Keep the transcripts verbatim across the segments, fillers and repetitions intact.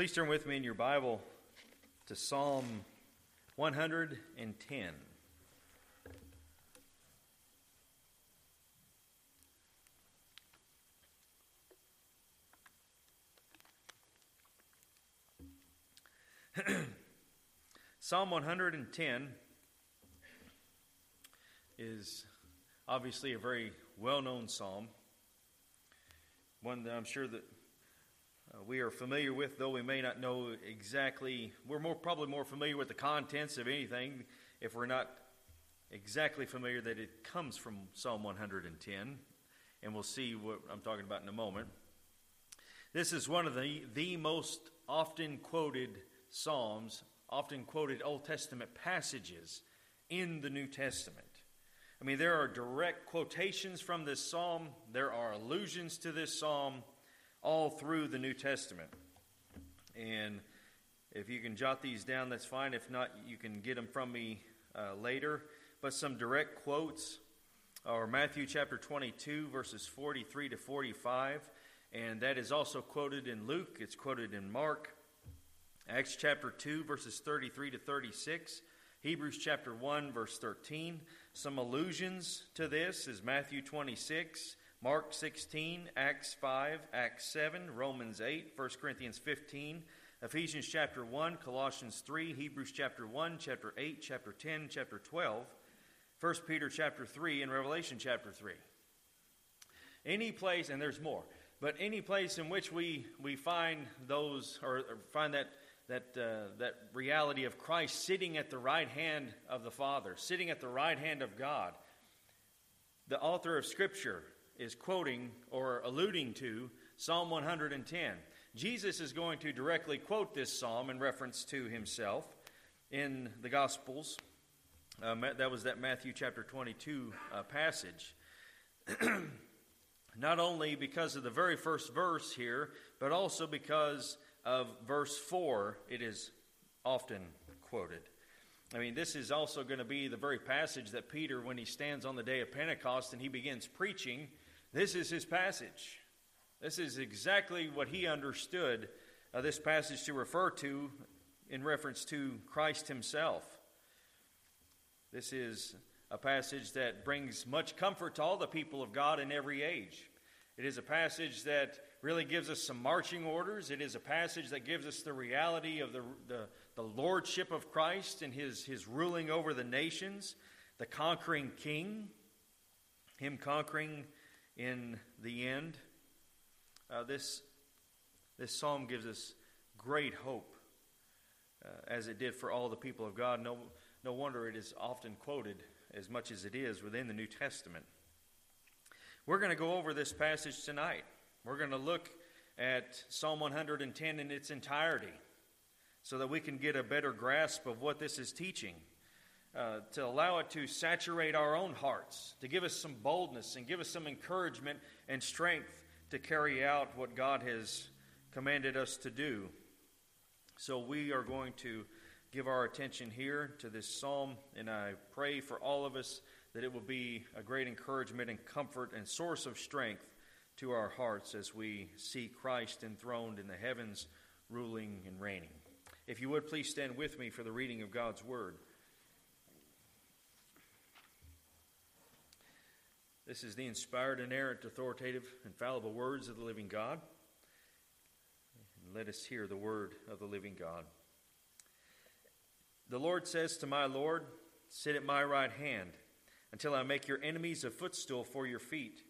Please turn with me in your Bible to Psalm one ten. Psalm one ten is obviously a very well-known psalm, one that I'm sure that Uh, we are familiar with, though we may not know exactly. We're more probably more familiar with the contents of anything if we're not exactly familiar that it comes from Psalm one ten, and we'll see what I'm talking about in a moment. This is one of the, the most often quoted psalms, often quoted Old Testament passages in the New Testament. I mean, there are direct quotations from this psalm. There are allusions to this psalm all through the New Testament. And if you can jot these down, that's fine. If not, you can get them from me uh, later. But some direct quotes are Matthew chapter twenty-two, verses forty-three to forty-five. And that is also quoted in Luke. It's quoted in Mark. Acts chapter two, verses thirty-three to thirty-six. Hebrews chapter one, verse thirteen. Some allusions to this is Matthew twenty-six, Mark sixteen, Acts five, Acts seven, Romans eight, First Corinthians fifteen, Ephesians chapter one, Colossians three, Hebrews chapter one, chapter eight, chapter ten, chapter twelve, First Peter chapter three, and Revelation chapter three. Any place, and there's more, but any place in which we, we find those, or, or find that, that, uh, that reality of Christ sitting at the right hand of the Father, sitting at the right hand of God, the author of Scripture is quoting or alluding to Psalm one ten. Jesus is going to directly quote this psalm in reference to himself in the Gospels. Uh, that was that Matthew chapter twenty-two uh, passage. Not only because of the very first verse here, but also because of verse four, it is often quoted. I mean, this is also going to be the very passage that Peter, when he stands on the day of Pentecost and he begins preaching, this is his passage. This is exactly what he understood uh, this passage to refer to in reference to Christ himself. This is a passage that brings much comfort to all the people of God in every age. It is a passage that really gives us some marching orders. It is a passage that gives us the reality of the, the, the lordship of Christ and his, his ruling over the nations, the conquering king, him conquering in the end. Uh, this, this psalm gives us great hope, uh, as it did for all the people of God. No, no wonder it is often quoted as much as it is within the New Testament. We're going to go over this passage tonight. We're going to look at Psalm one ten in its entirety so that we can get a better grasp of what this is teaching, uh, to allow it to saturate our own hearts, to give us some boldness and give us some encouragement and strength to carry out what God has commanded us to do. So we are going to give our attention here to this psalm, and I pray for all of us that it will be a great encouragement and comfort and source of strength to our hearts as we see Christ enthroned in the heavens, ruling and reigning. If you would, please stand with me for the reading of God's Word. This is the inspired, inerrant, authoritative, infallible words of the living God. And let us hear the word of the living God. The Lord says to my Lord, sit at my right hand until I make your enemies a footstool for your feet.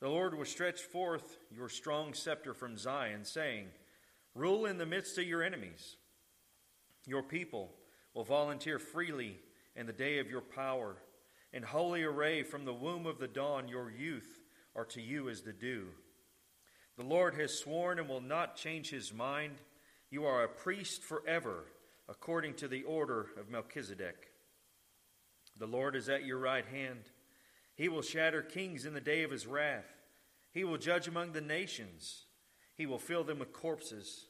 The Lord will stretch forth your strong scepter from Zion, saying, rule in the midst of your enemies. Your people will volunteer freely in the day of your power. In holy array from the womb of the dawn, your youth are to you as the dew. The Lord has sworn and will not change his mind. You are a priest forever, according to the order of Melchizedek. The Lord is at your right hand. He will shatter kings in the day of his wrath. He will judge among the nations. He will fill them with corpses.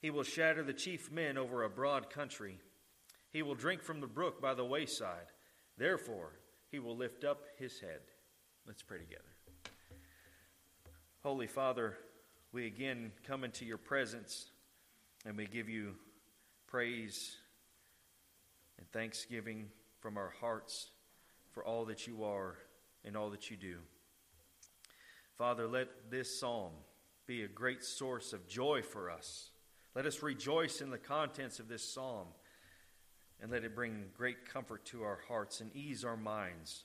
He will shatter the chief men over a broad country. He will drink from the brook by the wayside. Therefore, he will lift up his head. Let's pray together. Holy Father, we again come into your presence. And we give you praise and thanksgiving from our hearts for all that you are and all that you do. Father, let this psalm be a great source of joy for us. Let us rejoice in the contents of this psalm, and let it bring great comfort to our hearts and ease our minds,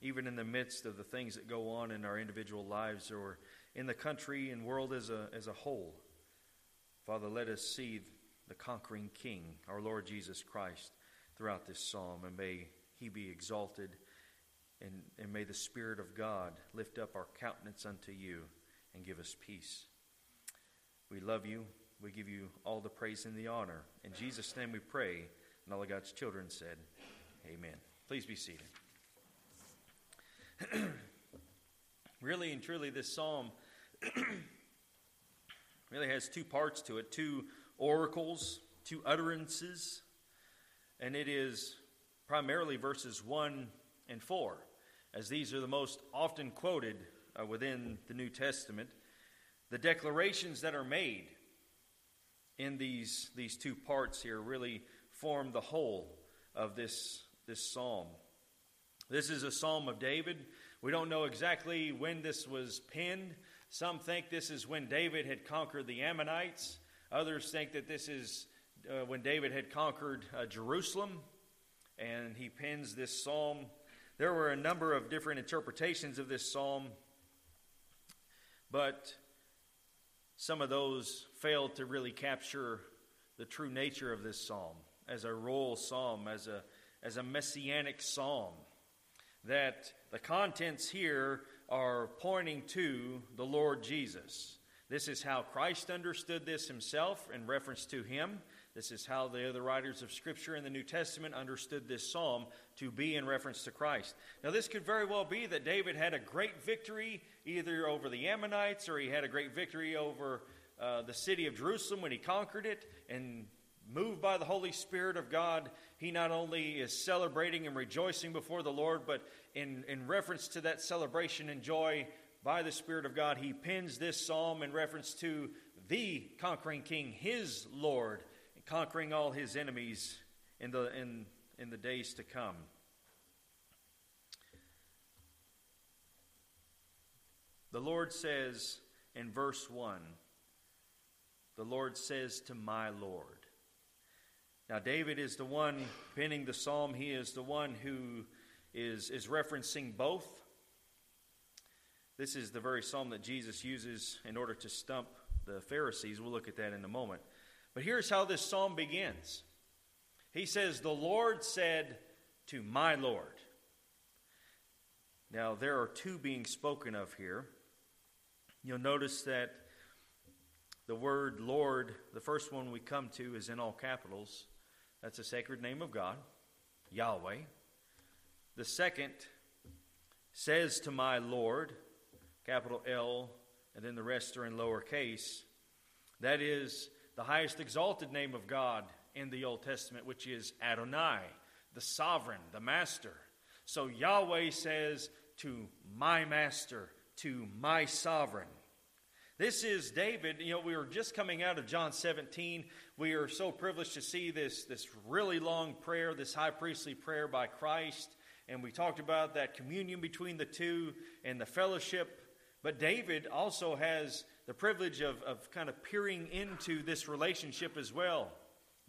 even in the midst of the things that go on in our individual lives or in the country and world as a, as a whole. Father, let us see the conquering King, our Lord Jesus Christ, throughout this psalm, and may he be exalted, and, and may the Spirit of God lift up our countenance unto you and give us peace. We love you. We give you all the praise and the honor. In Jesus' name we pray, and all of God's children said, amen. Please be seated. Really and truly, this psalm really has two parts to it, two oracles, two utterances, and it is primarily verses one and four, as these are the most often quoted uh, within the New Testament. The declarations that are made in these these two parts here really form the whole of this this psalm. This is a psalm of David. We don't know exactly when this was penned. Some think this is when David had conquered the Ammonites. Others think that this is uh, when David had conquered uh, Jerusalem, and he pens this psalm. There were a number of different interpretations of this psalm, but some of those failed to really capture the true nature of this psalm as a royal psalm, as a, as a messianic psalm. That the contents here are pointing to the Lord Jesus. This is how Christ understood this himself in reference to him. This is how the other writers of Scripture in the New Testament understood this psalm to be in reference to Christ. Now, this could very well be that David had a great victory either over the Ammonites, or he had a great victory over uh, the city of Jerusalem when he conquered it. And moved by the Holy Spirit of God, he not only is celebrating and rejoicing before the Lord, but in, in reference to that celebration and joy by the Spirit of God, he pens this psalm in reference to the conquering King, his Lord, conquering all his enemies in the in in the days to come. The Lord says in verse one, the Lord says to my Lord. Now David is the one penning the psalm. He is the one who is is referencing both. This is the very psalm that Jesus uses in order to stump the Pharisees. We'll look at that in a moment. But here's how this psalm begins. He says, the Lord said to my Lord. Now, there are two being spoken of here. You'll notice that the word Lord, the first one we come to, is in all capitals. That's a sacred name of God, Yahweh. The second says to my Lord, capital L, and then the rest are in lowercase. That is the highest exalted name of God in the Old Testament, which is Adonai, the sovereign, the master. So Yahweh says to my master, to my sovereign. This is David. You know, we were just coming out of John seventeen. We are so privileged to see this, this really long prayer, this high priestly prayer by Christ. And we talked about that communion between the two and the fellowship. But David also has the privilege of, of kind of peering into this relationship as well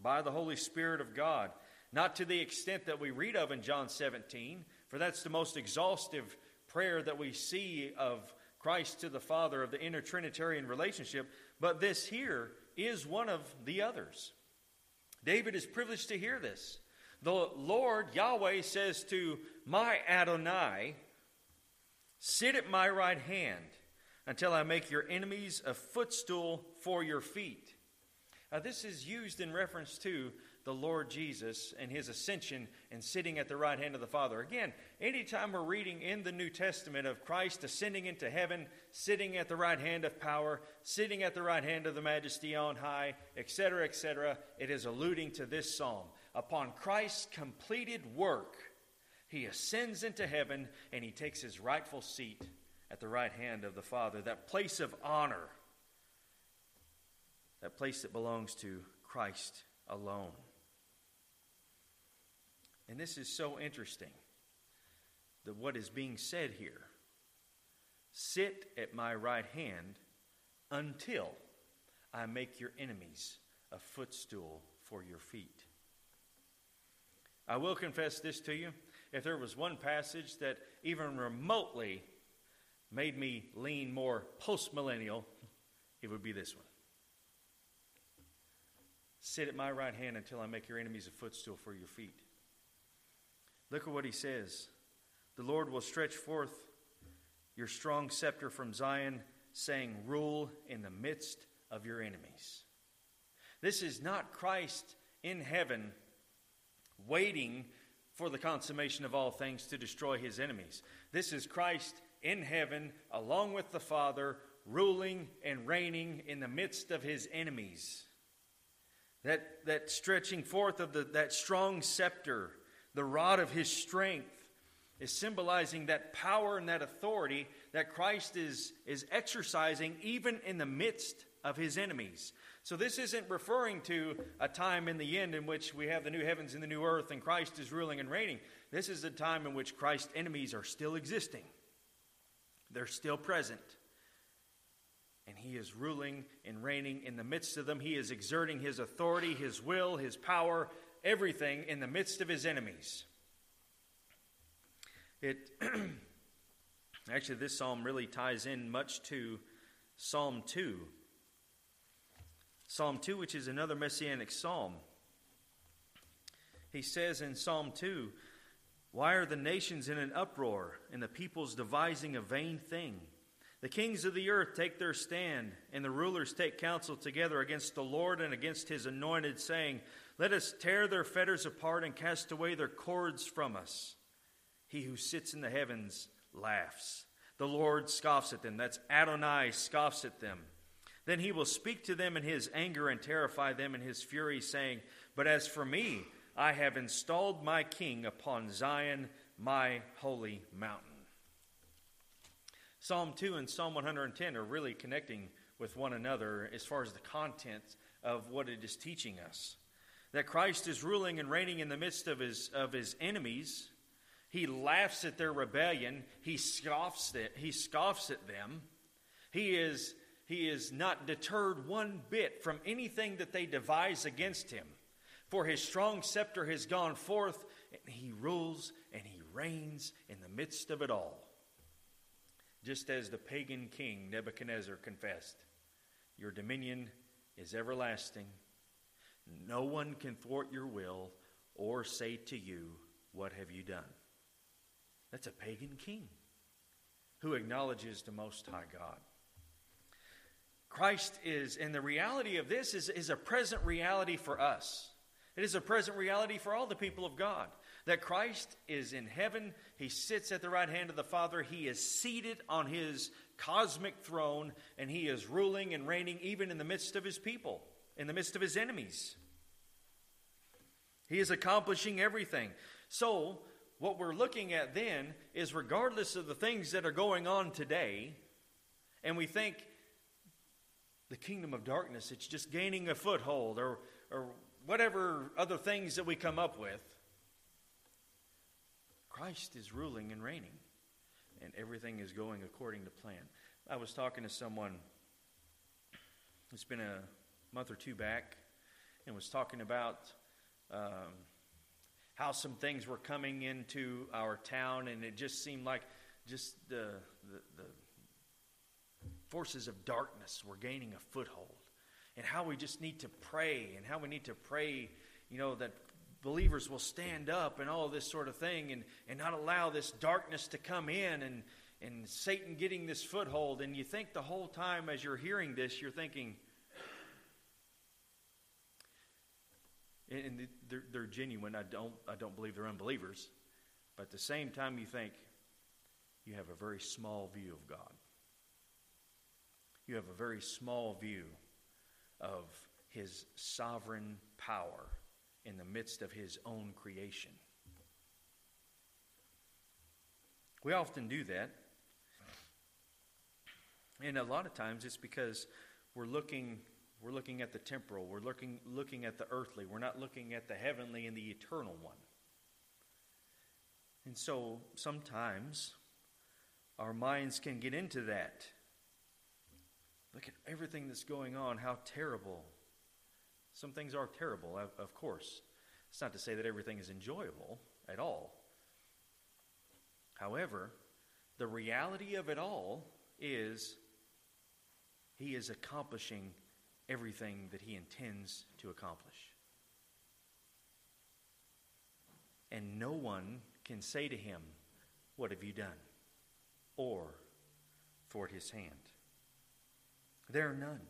by the Holy Spirit of God. Not to the extent that we read of in John seventeen, for that's the most exhaustive prayer that we see of Christ to the Father, of the inner Trinitarian relationship, but this here is one of the others. David is privileged to hear this. The Lord Yahweh says to my Adonai, sit at my right hand until I make your enemies a footstool for your feet. Now, this is used in reference to the Lord Jesus and his ascension and sitting at the right hand of the Father. Again, anytime we're reading in the New Testament of Christ ascending into heaven, sitting at the right hand of power, sitting at the right hand of the Majesty on high, et cetera, et cetera, it is alluding to this psalm. Upon Christ's completed work, he ascends into heaven and he takes his rightful seat at the right hand of the Father, that place of honor, that place that belongs to Christ alone. And this is so interesting, that what is being said here. Sit at my right hand until I make your enemies a footstool for your feet. I will confess this to you. If there was one passage that even remotely made me lean more post-millennial, it would be this one. Sit at my right hand until I make your enemies a footstool for your feet. Look at what he says. The Lord will stretch forth your strong scepter from Zion, saying, rule in the midst of your enemies. This is not Christ in heaven waiting for the consummation of all things to destroy his enemies. This is Christ in heaven, along with the Father, ruling and reigning in the midst of his enemies. That, that stretching forth of the, that strong scepter, the rod of his strength, is symbolizing that power and that authority that Christ is, is exercising even in the midst of his enemies. So this isn't referring to a time in the end in which we have the new heavens and the new earth and Christ is ruling and reigning. This is a time in which Christ's enemies are still existing. They're still present. And he is ruling and reigning in the midst of them. He is exerting his authority, his will, his power, everything in the midst of his enemies. It actually, this psalm really ties in much to Psalm two. Psalm two, which is another messianic psalm. He says in Psalm two, why are the nations in an uproar and the peoples devising a vain thing? The kings of the earth take their stand, and the rulers take counsel together against the Lord and against his anointed, saying, let us tear their fetters apart and cast away their cords from us. He who sits in the heavens laughs. The Lord scoffs at them. That's Adonai scoffs at them. Then he will speak to them in his anger and terrify them in his fury, saying, but as for me, I have installed my king upon Zion, my holy mountain. Psalm two and Psalm one hundred ten are really connecting with one another as far as the content of what it is teaching us. That Christ is ruling and reigning in the midst of his, of his enemies. He laughs at their rebellion. He scoffs at, he scoffs at them. He is, he is not deterred one bit from anything that they devise against him. For his strong scepter has gone forth, and he rules and he reigns in the midst of it all. Just as the pagan king Nebuchadnezzar confessed, your dominion is everlasting. No one can thwart your will or say to you, what have you done? That's a pagan king who acknowledges the Most High God. Christ is, and the reality of this is, is a present reality for us. It is a present reality for all the people of God. That Christ is in heaven. He sits at the right hand of the Father. He is seated on his cosmic throne. And he is ruling and reigning even in the midst of his people. In the midst of his enemies. He is accomplishing everything. So, what we're looking at then is regardless of the things that are going on today, and we think the kingdom of darkness, it's just gaining a foothold or, or whatever other things that we come up with, Christ is ruling and reigning, and everything is going according to plan. I was talking to someone, it's been a month or two back, and was talking about... Um, how some things were coming into our town, and it just seemed like just the, the, the forces of darkness were gaining a foothold, and how we just need to pray, and how we need to pray, you know, that believers will stand up and all this sort of thing, and, and not allow this darkness to come in, and, and Satan getting this foothold. And you think the whole time as you're hearing this, you're thinking, and they're, they're genuine. I don't, I don't believe they're unbelievers. But at the same time, you think you have a very small view of God. You have a very small view of his sovereign power in the midst of his own creation. We often do that. And a lot of times it's because we're looking We're looking at the temporal. We're looking, looking at the earthly. We're not looking at the heavenly and the eternal one. And so sometimes our minds can get into that. Look at everything that's going on, how terrible. Some things are terrible, of course. It's not to say that everything is enjoyable at all. However, the reality of it all is he is accomplishing everything that he intends to accomplish. And no one can say to him, "What have you done?" or "Toward his hand." There are none.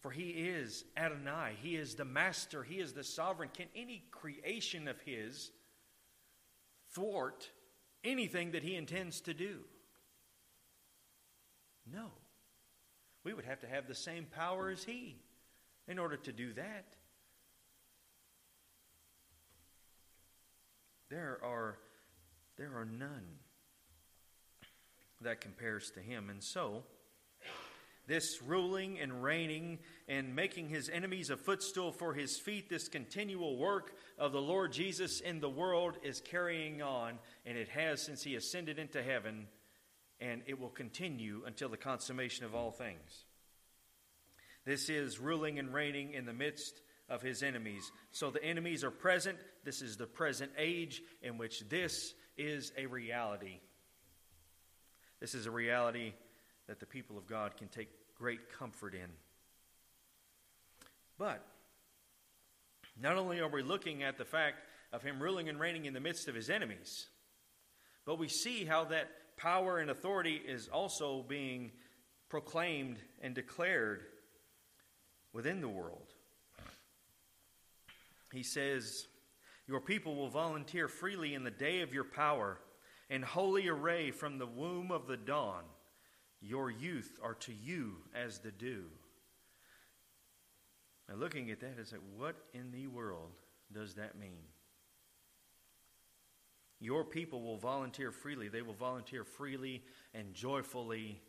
For he is Adonai. He is the master. He is the sovereign. Can any creation of his thwart anything that he intends to do? No. We would have to have the same power as he in order to do that. There are, there are none that compares to him. And so, this ruling and reigning and making his enemies a footstool for his feet, this continual work of the Lord Jesus in the world is carrying on, and it has since he ascended into heaven, and it will continue until the consummation of all things. This is ruling and reigning in the midst of his enemies. So the enemies are present. This is the present age in which this is a reality. This is a reality that the people of God can take great comfort in. But not only are we looking at the fact of him ruling and reigning in the midst of his enemies, but we see how that power and authority is also being proclaimed and declared within the world. He says, "Your people will volunteer freely in the day of your power, in holy array from the womb of the dawn. Your youth are to you as the dew." Now, looking at that, it's like, what in the world does that mean? Your people will volunteer freely. They will volunteer freely and joyfully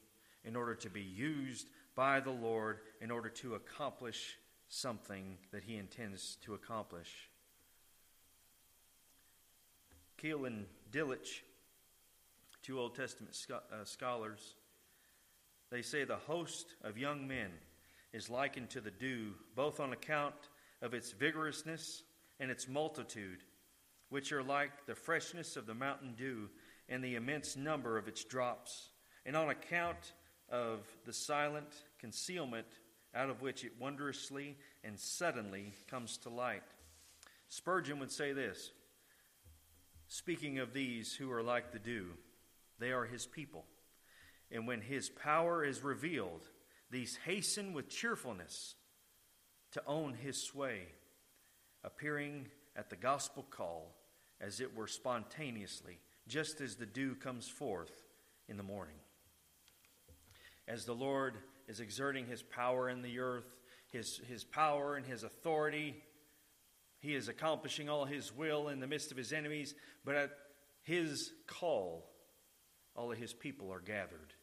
in order to be used by the Lord in order to accomplish something that he intends to accomplish. Keil and Delitzsch, two Old Testament scholars, they say the host of young men is likened to the dew, both on account of its vigorousness and its multitude, which are like the freshness of the mountain dew and the immense number of its drops, and on account of the silent concealment out of which it wondrously and suddenly comes to light. Spurgeon would say this, speaking of these who are like the dew, they are his people. And when his power is revealed, these hasten with cheerfulness to own his sway, appearing at the gospel call as it were spontaneously, just as the dew comes forth in the morning. As the Lord is exerting his power in the earth, his, his power and his authority, he is accomplishing all his will in the midst of his enemies, but at his call, all of his people are gathered.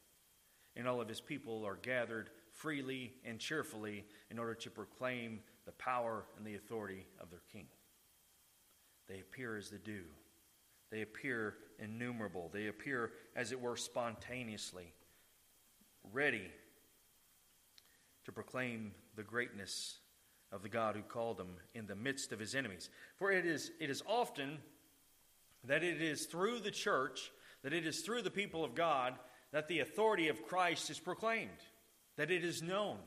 And all of his people are gathered freely and cheerfully in order to proclaim the power and the authority of their king. They appear as the dew. They appear innumerable. They appear, as it were, spontaneously, ready to proclaim the greatness of the God who called them in the midst of his enemies. For it is, it is often that it is through the church, that it is through the people of God that the authority of Christ is proclaimed, that it is known.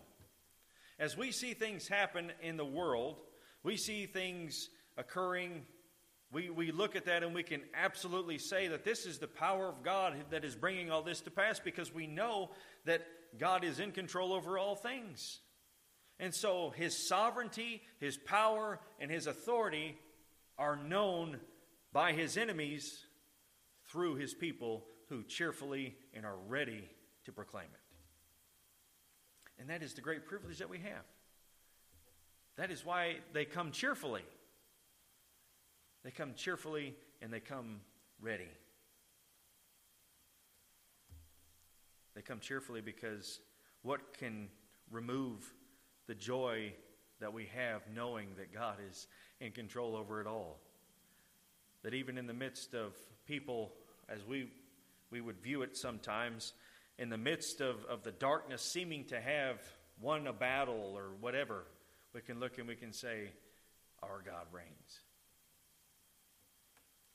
As we see things happen in the world, we see things occurring, we, we look at that and we can absolutely say that this is the power of God that is bringing all this to pass, because we know that God is in control over all things. And so his sovereignty, his power, and his authority are known by his enemies through his people who cheerfully and are ready to proclaim it. And that is the great privilege that we have. That is why they come cheerfully. They come cheerfully and they come ready. They come cheerfully because what can remove the joy that we have knowing that God is in control over it all. That even in the midst of people, as we we would view it sometimes, in the midst of, of the darkness seeming to have won a battle or whatever, we can look and we can say, our God reigns.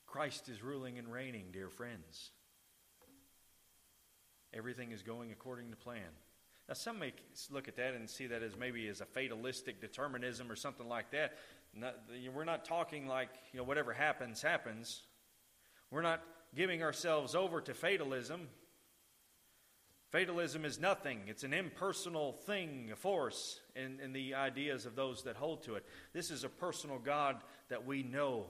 Christ is ruling and reigning, dear friends. Everything is going according to plan. Now, some may look at that and see that as maybe as a fatalistic determinism or something like that. Not, we're not talking like, you know, whatever happens, happens. We're not giving ourselves over to fatalism. Fatalism is nothing. It's an impersonal thing, a force, in, in the ideas of those that hold to it. This is a personal God that we know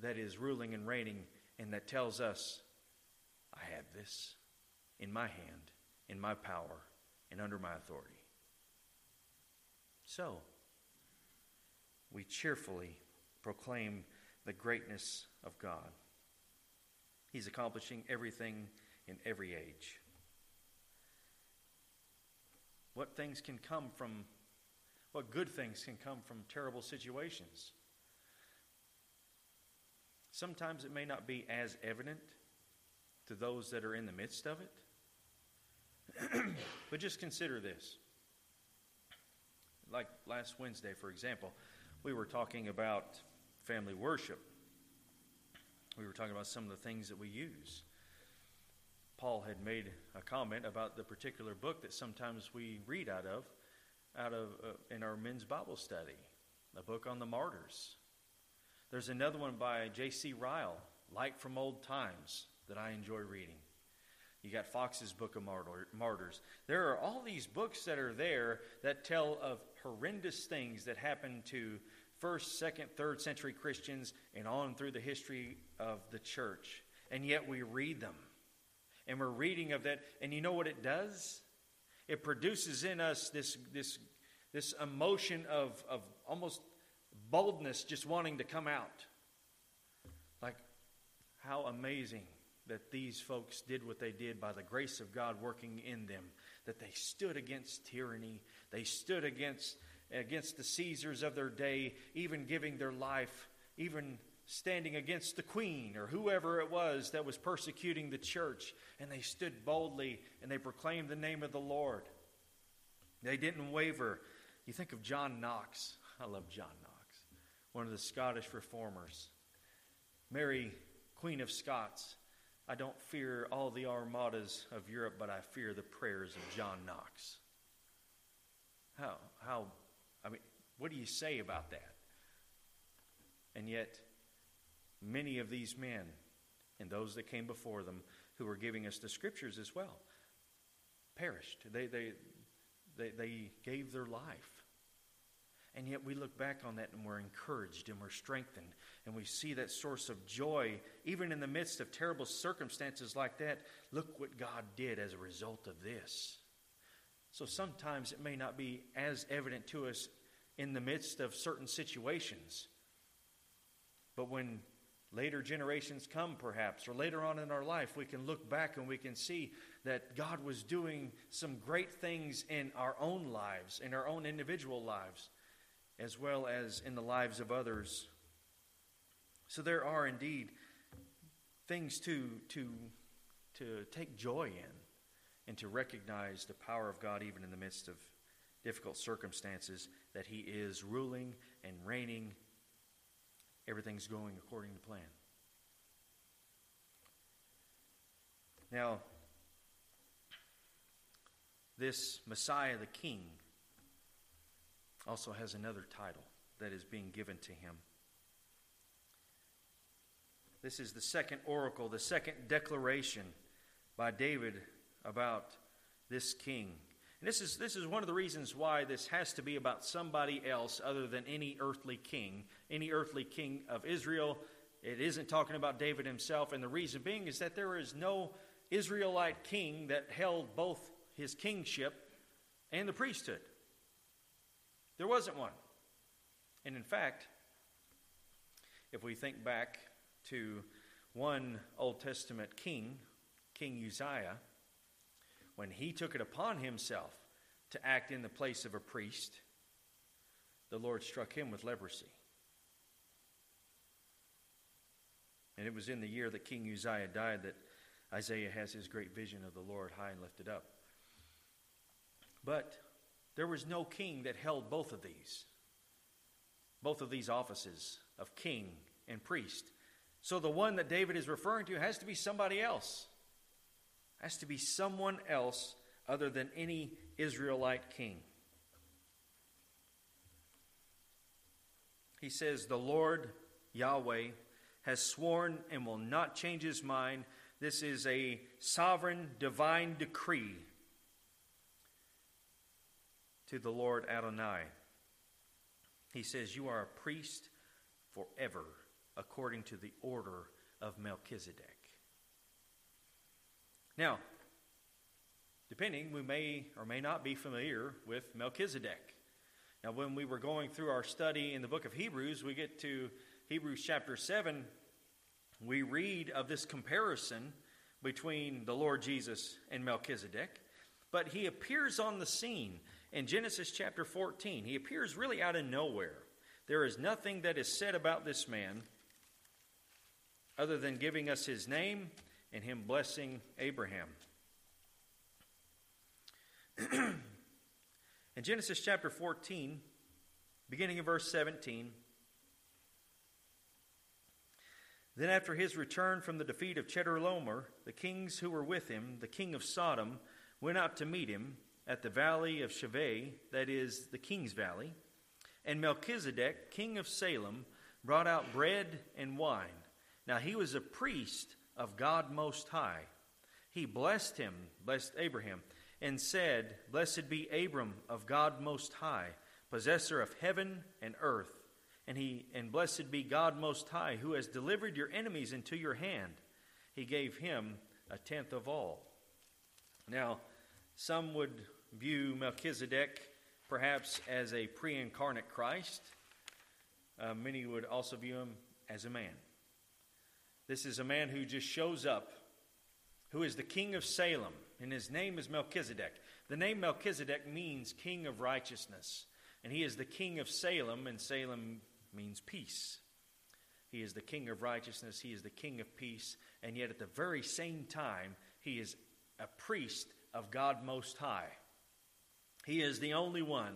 that is ruling and reigning and that tells us, I have this in my hand, in my power, and under my authority. So, we cheerfully proclaim the greatness of God. He's accomplishing everything in every age. What things can come from, what good things can come from terrible situations? Sometimes it may not be as evident to those that are in the midst of it. But just consider this. Like last Wednesday, for example, we were talking about family worship. We were talking about some of the things that we use. Paul had made a comment about the particular book that sometimes we read out of, out of uh, in our men's Bible study, a book on the martyrs. There's another one by J C Ryle, Light from Old Times, that I enjoy reading. You got Fox's Book of Martyrs. There are all these books that are there that tell of horrendous things that happened to first, second, third century Christians and on through the history of the church. And yet we read them. And we're reading of that. And you know what it does? It produces in us this this this emotion of, of almost boldness, just wanting to come out. Like, how amazing that these folks did what they did by the grace of God working in them. That they stood against tyranny. They stood against, against the Caesars of their day, even giving their life, even standing against the queen or whoever it was that was persecuting the church. And they stood boldly and they proclaimed the name of the Lord. They didn't waver. You think of John Knox. I love John Knox, one of the Scottish reformers. Mary, Queen of Scots. I don't fear all the armadas of Europe, but I fear the prayers of John Knox. How, how, I mean, what do you say about that? And yet, many of these men, and those that came before them, who were giving us the scriptures as well, perished. They, they, they, they gave their life. And yet we look back on that and we're encouraged and we're strengthened. And we see that source of joy, even in the midst of terrible circumstances like that. Look what God did as a result of this. So sometimes it may not be as evident to us in the midst of certain situations. But when later generations come, perhaps, or later on in our life, we can look back and we can see that God was doing some great things in our own lives, in our own individual lives, as well as in the lives of others. So there are indeed things to to to take joy in and to recognize the power of God even in the midst of difficult circumstances, that He is ruling and reigning. Everything's going according to plan. Now, this Messiah the King also has another title that is being given to him. This is the second oracle, the second declaration by David about this king. And this is this is one of the reasons why this has to be about somebody else other than any earthly king, any earthly king of Israel. It isn't talking about David himself, and the reason being is that there is no Israelite king that held both his kingship and the priesthood. There wasn't one. And in fact, if we think back to one Old Testament king, King Uzziah, when he took it upon himself to act in the place of a priest, the Lord struck him with leprosy. And it was in the year that King Uzziah died that Isaiah has his great vision of the Lord high and lifted up. But there was no king that held both of these, both of these offices of king and priest. So the one that David is referring to has to be somebody else. Has to be someone else other than any Israelite king. He says, the Lord, Yahweh, has sworn and will not change his mind. This is a sovereign, divine decree to the Lord Adonai. He says, you are a priest forever, according to the order of Melchizedek. Now, depending, we may or may not be familiar with Melchizedek. Now, when we were going through our study in the book of Hebrews, we get to Hebrews chapter seven. We read of this comparison between the Lord Jesus and Melchizedek. But he appears on the scene in Genesis chapter fourteen. He appears really out of nowhere. There is nothing that is said about this man other than giving us his name and him blessing Abraham. In Genesis chapter fourteen, beginning in verse seventeen, then after his return from the defeat of Chedorlaomer, the kings who were with him, the king of Sodom, went out to meet him at the valley of Sheveh, that is, the king's valley. And Melchizedek, king of Salem, brought out bread and wine. Now he was a priest of God Most High. He blessed him, blessed Abraham, and said, blessed be Abram of God Most High, possessor of heaven and earth. And he and blessed be God Most High, who has delivered your enemies into your hand. He gave him a tenth of all. Now, some would view Melchizedek perhaps as a pre-incarnate Christ. Uh, many would also view him as a man. This is a man who just shows up, who is the king of Salem, and his name is Melchizedek. The name Melchizedek means king of righteousness, and he is the king of Salem, and Salem means peace. He is the king of righteousness, he is the king of peace, and yet at the very same time, he is a priest of God Most High. He is the only one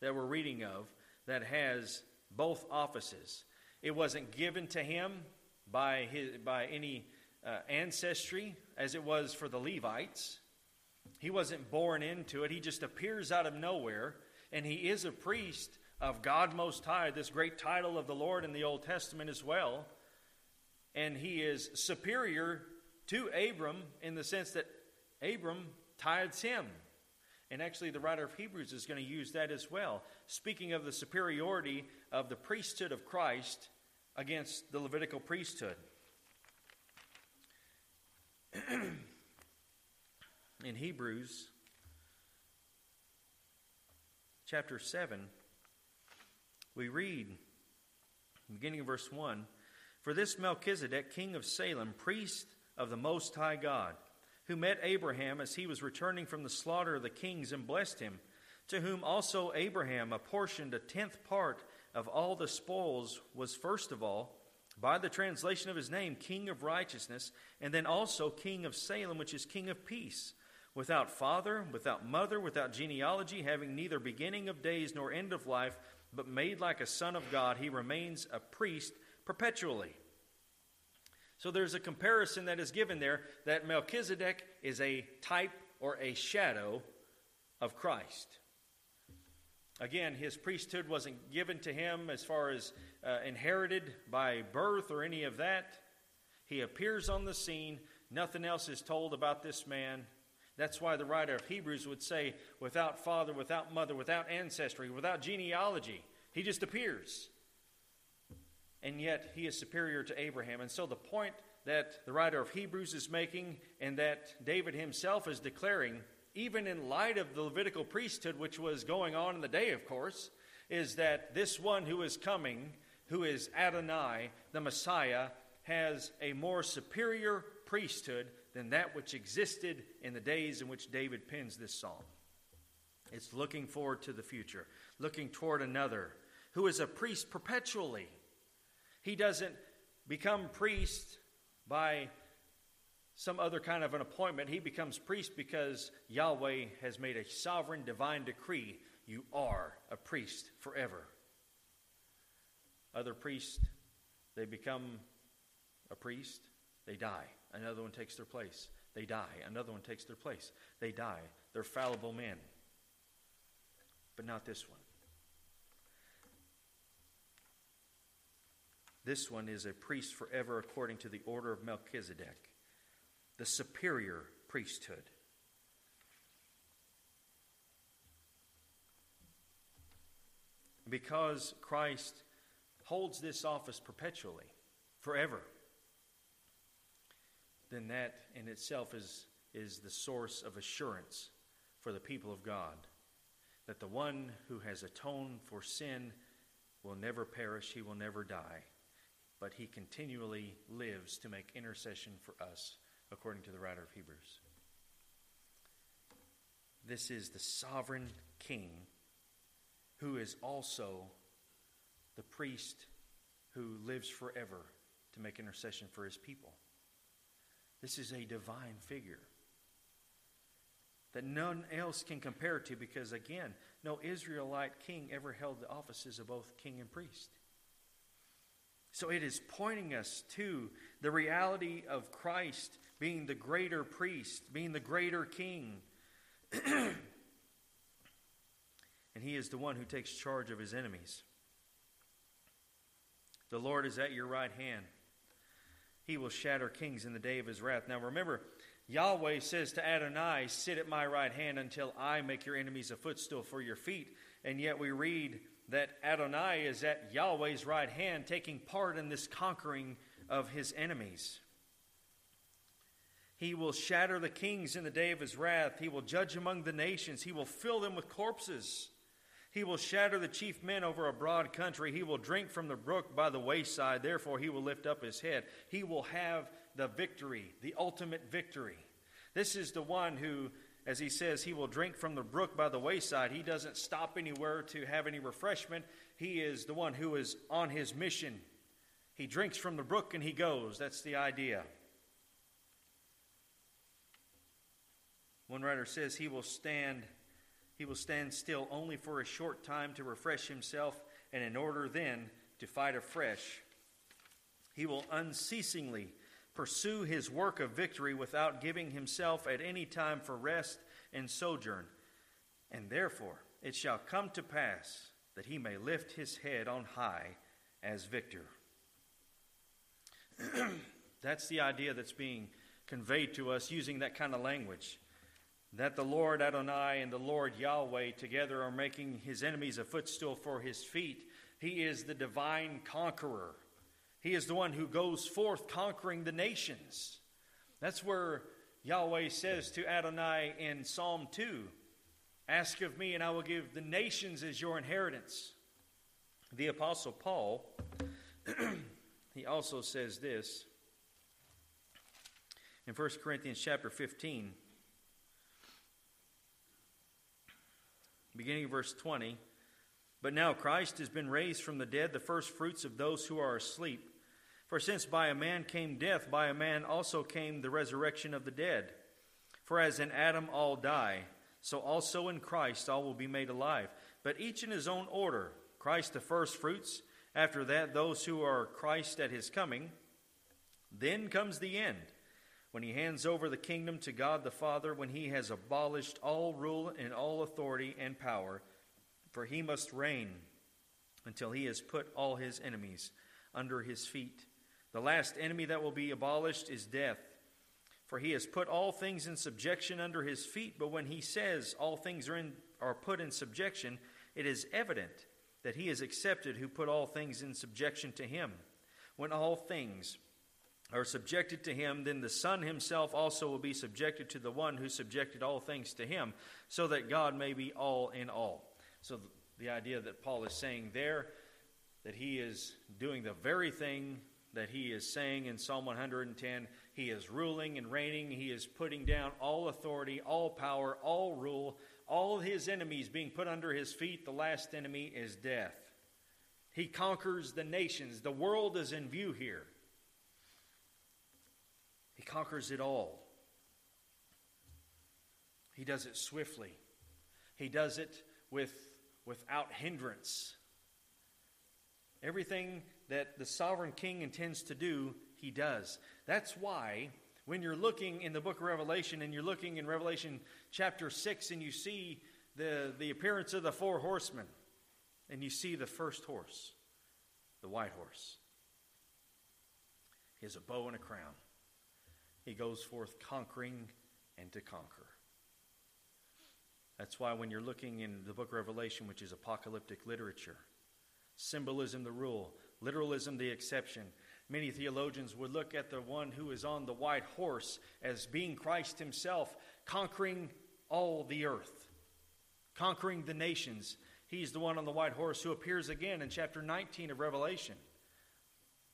that we're reading of that has both offices. It wasn't given to him by his, by any uh, ancestry as it was for the Levites. He wasn't born into it. He just appears out of nowhere, and he is a priest of God Most High, this great title of the Lord in the Old Testament as well. And he is superior to Abram in the sense that Abram tithes him. And actually, the writer of Hebrews is going to use that as well, speaking of the superiority of the priesthood of Christ against the Levitical priesthood. In Hebrews chapter seven, we read, beginning of verse one, for this Melchizedek, king of Salem, priest of the Most High God, who met Abraham as he was returning from the slaughter of the kings and blessed him, to whom also Abraham apportioned a tenth part of all the spoils, was first of all, by the translation of his name, king of righteousness, and then also king of Salem, which is king of peace, without father, without mother, without genealogy, having neither beginning of days nor end of life, but made like a son of God, he remains a priest perpetually. So there's a comparison that is given there that Melchizedek is a type or a shadow of Christ. Again, his priesthood wasn't given to him as far as uh, inherited by birth or any of that. He appears on the scene. Nothing else is told about this man. That's why the writer of Hebrews would say, without father, without mother, without ancestry, without genealogy. He just appears. And yet he is superior to Abraham. And so the point that the writer of Hebrews is making, and that David himself is declaring, even in light of the Levitical priesthood, which was going on in the day, of course, is that this one who is coming, who is Adonai, the Messiah, has a more superior priesthood than that which existed in the days in which David pens this psalm. It's looking forward to the future, looking toward another who is a priest perpetually. He doesn't become priest by some other kind of an appointment. He becomes priest because Yahweh has made a sovereign divine decree. You are a priest forever. Other priests, they become a priest, they die. Another one takes their place. They die. Another one takes their place. They die. They're fallible men. But not this one. This one is a priest forever according to the order of Melchizedek, the superior priesthood. Because Christ holds this office perpetually, forever, then that in itself is, is the source of assurance for the people of God, that the one who has atoned for sin will never perish, he will never die, but he continually lives to make intercession for us, according to the writer of Hebrews. This is the sovereign King who is also the priest who lives forever to make intercession for his people. This is a divine figure that none else can compare to, because, again, no Israelite king ever held the offices of both king and priest. So it is pointing us to the reality of Christ being the greater priest, being the greater king. And he is the one who takes charge of his enemies. The Lord is at your right hand. He will shatter kings in the day of his wrath. Now remember, Yahweh says to Adonai, sit at my right hand until I make your enemies a footstool for your feet. And yet we read that Adonai is at Yahweh's right hand, taking part in this conquering of his enemies. He will shatter the kings in the day of his wrath. He will judge among the nations. He will fill them with corpses. He will shatter the chief men over a broad country. He will drink from the brook by the wayside. Therefore, he will lift up his head. He will have the victory, the ultimate victory. This is the one who, as he says, he will drink from the brook by the wayside. He doesn't stop anywhere to have any refreshment. He is the one who is on his mission. He drinks from the brook and he goes. That's the idea. One writer says he will stand He will stand still only for a short time to refresh himself, and in order then to fight afresh. He will unceasingly pursue his work of victory without giving himself at any time for rest and sojourn. And therefore it shall come to pass that he may lift his head on high as victor. That's the idea that's being conveyed to us using that kind of language. That the Lord Adonai and the Lord Yahweh together are making his enemies a footstool for his feet. He is the divine conqueror. He is the one who goes forth conquering the nations. That's where Yahweh says to Adonai in Psalm two, ask of me and I will give the nations as your inheritance. The Apostle Paul, he also says this in First Corinthians chapter fifteen. Beginning of verse twenty, but now Christ has been raised from the dead, the first fruits of those who are asleep. For since by a man came death, by a man also came the resurrection of the dead. For as in Adam all die, so also in Christ all will be made alive. But each in his own order, Christ the first fruits, after that those who are Christ at his coming. Then comes the end, when he hands over the kingdom to God the Father, when he has abolished all rule and all authority and power, for he must reign until he has put all his enemies under his feet. The last enemy that will be abolished is death, for he has put all things in subjection under his feet. But when he says all things are, in, are put in subjection, it is evident that he is accepted who put all things in subjection to him. When all things are subjected to him, then the Son himself also will be subjected to the one who subjected all things to him, so that God may be all in all. So the idea that Paul is saying there, that he is doing the very thing that he is saying in Psalm one ten, he is ruling and reigning, he is putting down all authority, all power, all rule, all his enemies being put under his feet. The last enemy is death. He conquers the nations. The world is in view here. He conquers it all. He does it swiftly. He does it with, without hindrance. Everything that the sovereign king intends to do, he does. That's why when you're looking in the book of Revelation and you're looking in Revelation chapter six and you see the, the appearance of the four horsemen and you see the first horse, the white horse, he has a bow and a crown. He goes forth conquering and to conquer. That's why when you're looking in the book of Revelation, which is apocalyptic literature, symbolism the rule, literalism the exception, many theologians would look at the one who is on the white horse as being Christ himself, conquering all the earth, conquering the nations. He's the one on the white horse who appears again in chapter nineteen of Revelation.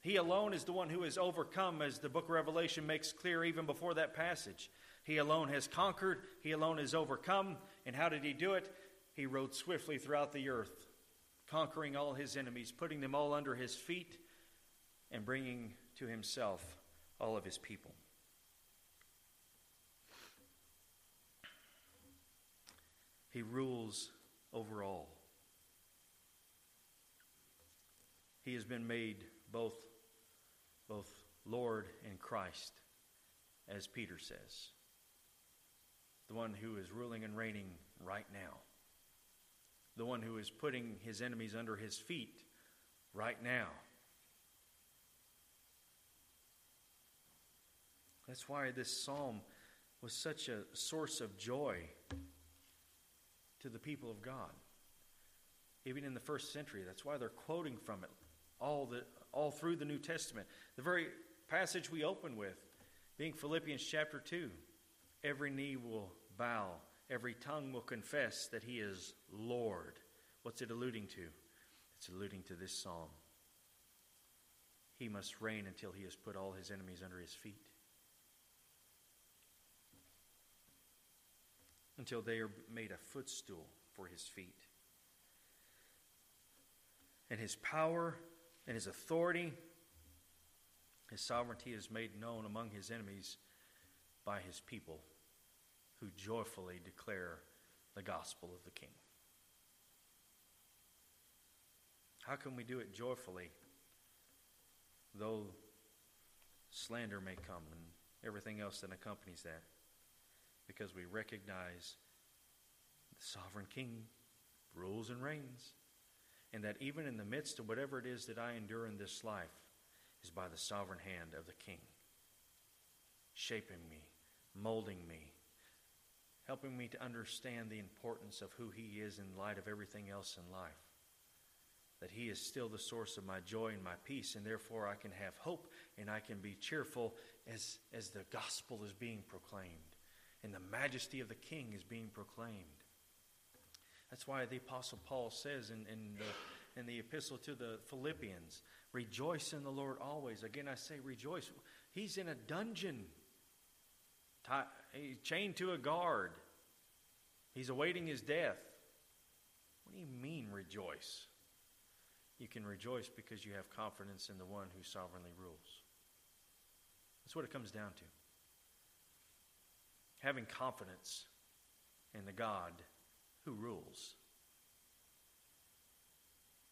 He alone is the one who is overcome, as the book of Revelation makes clear even before that passage. He alone has conquered. He alone is overcome. And how did he do it? He rode swiftly throughout the earth, conquering all his enemies, putting them all under his feet, and bringing to himself all of his people. He rules over all. He has been made both, both Lord and Christ, as Peter says, the one who is ruling and reigning right now, the one who is putting his enemies under his feet right now. That's why this psalm was such a source of joy to the people of God. Even in the first century, that's why they're quoting from it all the all through the New Testament. The very passage we open with, being Philippians chapter two, every knee will bow, every tongue will confess that he is Lord. What's it alluding to? It's alluding to this psalm. He must reign until he has put all his enemies under his feet, until they are made a footstool for his feet. And his power and his authority, his sovereignty is made known among his enemies by his people, who joyfully declare the gospel of the King. How can we do it joyfully, though slander may come and everything else that accompanies that? Because we recognize the sovereign King rules and reigns, and that even in the midst of whatever it is that I endure in this life, is by the sovereign hand of the King, shaping me, molding me, helping me to understand the importance of who he is in light of everything else in life, that he is still the source of my joy and my peace, and therefore I can have hope and I can be cheerful as, as the gospel is being proclaimed. And the majesty of the King is being proclaimed. That's why the Apostle Paul says in, in, the, in the epistle to the Philippians, rejoice in the Lord always. Again, I say rejoice. He's in a dungeon, tied, chained to a guard. He's awaiting his death. What do you mean rejoice? You can rejoice because you have confidence in the one who sovereignly rules. That's what it comes down to. Having confidence in the God who rules.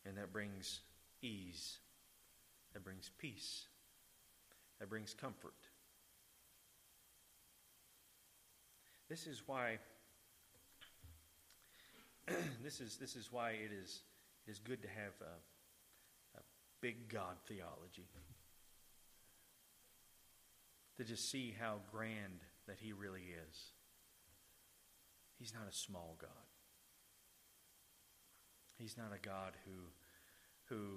And that brings ease. That brings peace. That brings comfort. This is why this is this is why it is it is good to have a, a big God theology. To just see how grand that he really is. He's not a small God. He's not a God who, who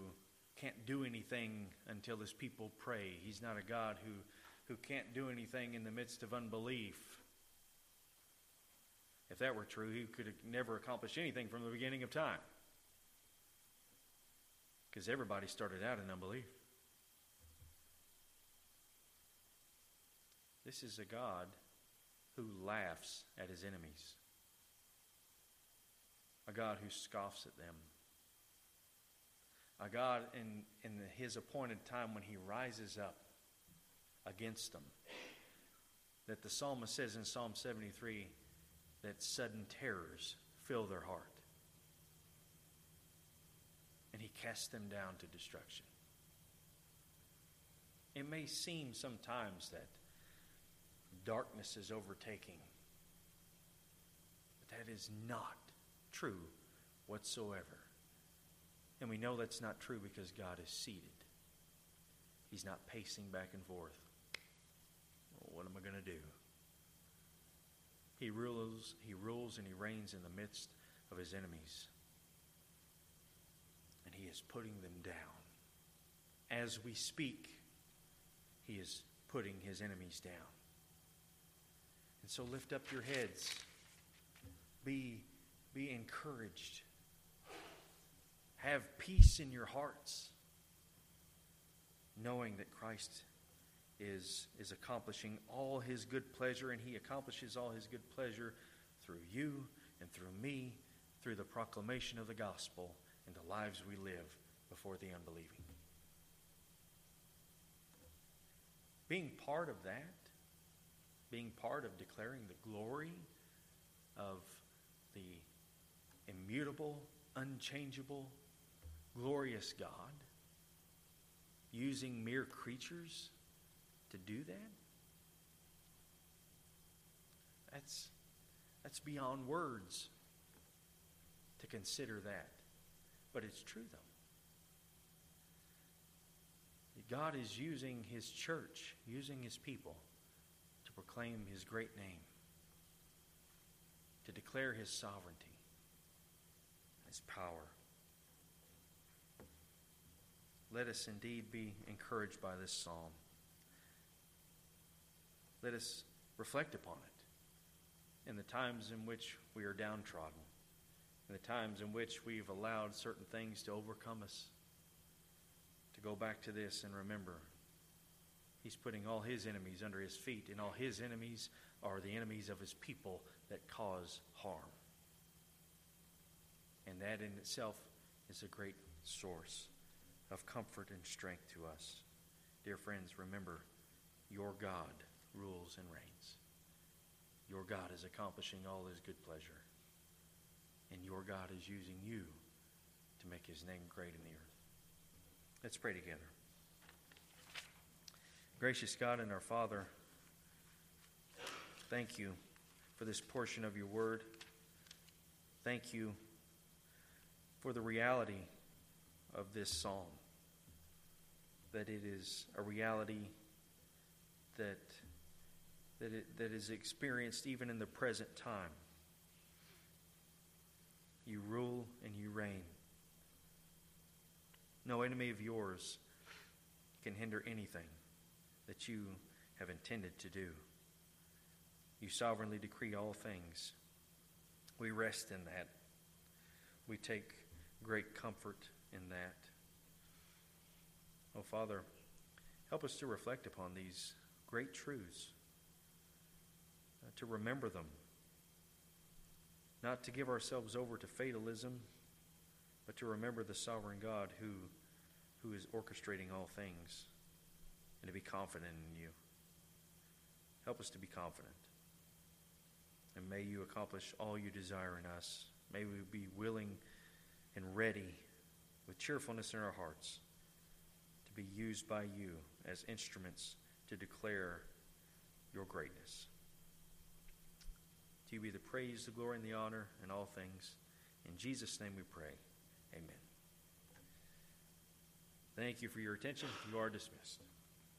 can't do anything until his people pray. He's not a God who, who can't do anything in the midst of unbelief. If that were true, he could never accomplish anything from the beginning of time, because everybody started out in unbelief. This is a God who laughs at his enemies, a God who scoffs at them, Uh, God, in, in the, his appointed time when he rises up against them, that the psalmist says in Psalm seventy-three that sudden terrors fill their heart. And he casts them down to destruction. It may seem sometimes that darkness is overtaking, but that is not true whatsoever. And we know that's not true because God is seated. He's not pacing back and forth. Well, what am I going to do? He rules, he rules and he reigns in the midst of his enemies. And he is putting them down. As we speak, he is putting his enemies down. And so lift up your heads. Be, be encouraged. Have peace in your hearts, knowing that Christ is, is accomplishing all his good pleasure, and he accomplishes all his good pleasure through you and through me, through the proclamation of the gospel and the lives we live before the unbelieving. Being part of that, being part of declaring the glory of the immutable, unchangeable, glorious God, using mere creatures to do that? That's, that's beyond words to consider that. But it's true, though. God is using his church, using his people to proclaim his great name, to declare his sovereignty, his power. Let us indeed be encouraged by this psalm. Let us reflect upon it in the times in which we are downtrodden, in the times in which we've allowed certain things to overcome us, to go back to this and remember he's putting all his enemies under his feet, and all his enemies are the enemies of his people that cause harm. And that in itself is a great source of comfort and strength to us. Dear friends, remember, your God rules and reigns. Your God is accomplishing all his good pleasure. And your God is using you to make his name great in the earth. Let's pray together. Gracious God and our Father, thank you for this portion of your word. Thank you for the reality of this psalm, that it is a reality that that it, that is experienced even in the present time. You rule and you reign. No enemy of yours can hinder anything that you have intended to do. You sovereignly decree all things. We rest in that. We take great comfort in that. Oh, Father, help us to reflect upon these great truths, uh, to remember them, not to give ourselves over to fatalism, but to remember the sovereign God who, who is orchestrating all things, and to be confident in you. Help us to be confident, and may you accomplish all you desire in us. May we be willing and ready with cheerfulness in our hearts to be used by you as instruments to declare your greatness. To you be the praise, the glory, and the honor in all things. In Jesus' name we pray. Amen. Thank you for your attention. You are dismissed.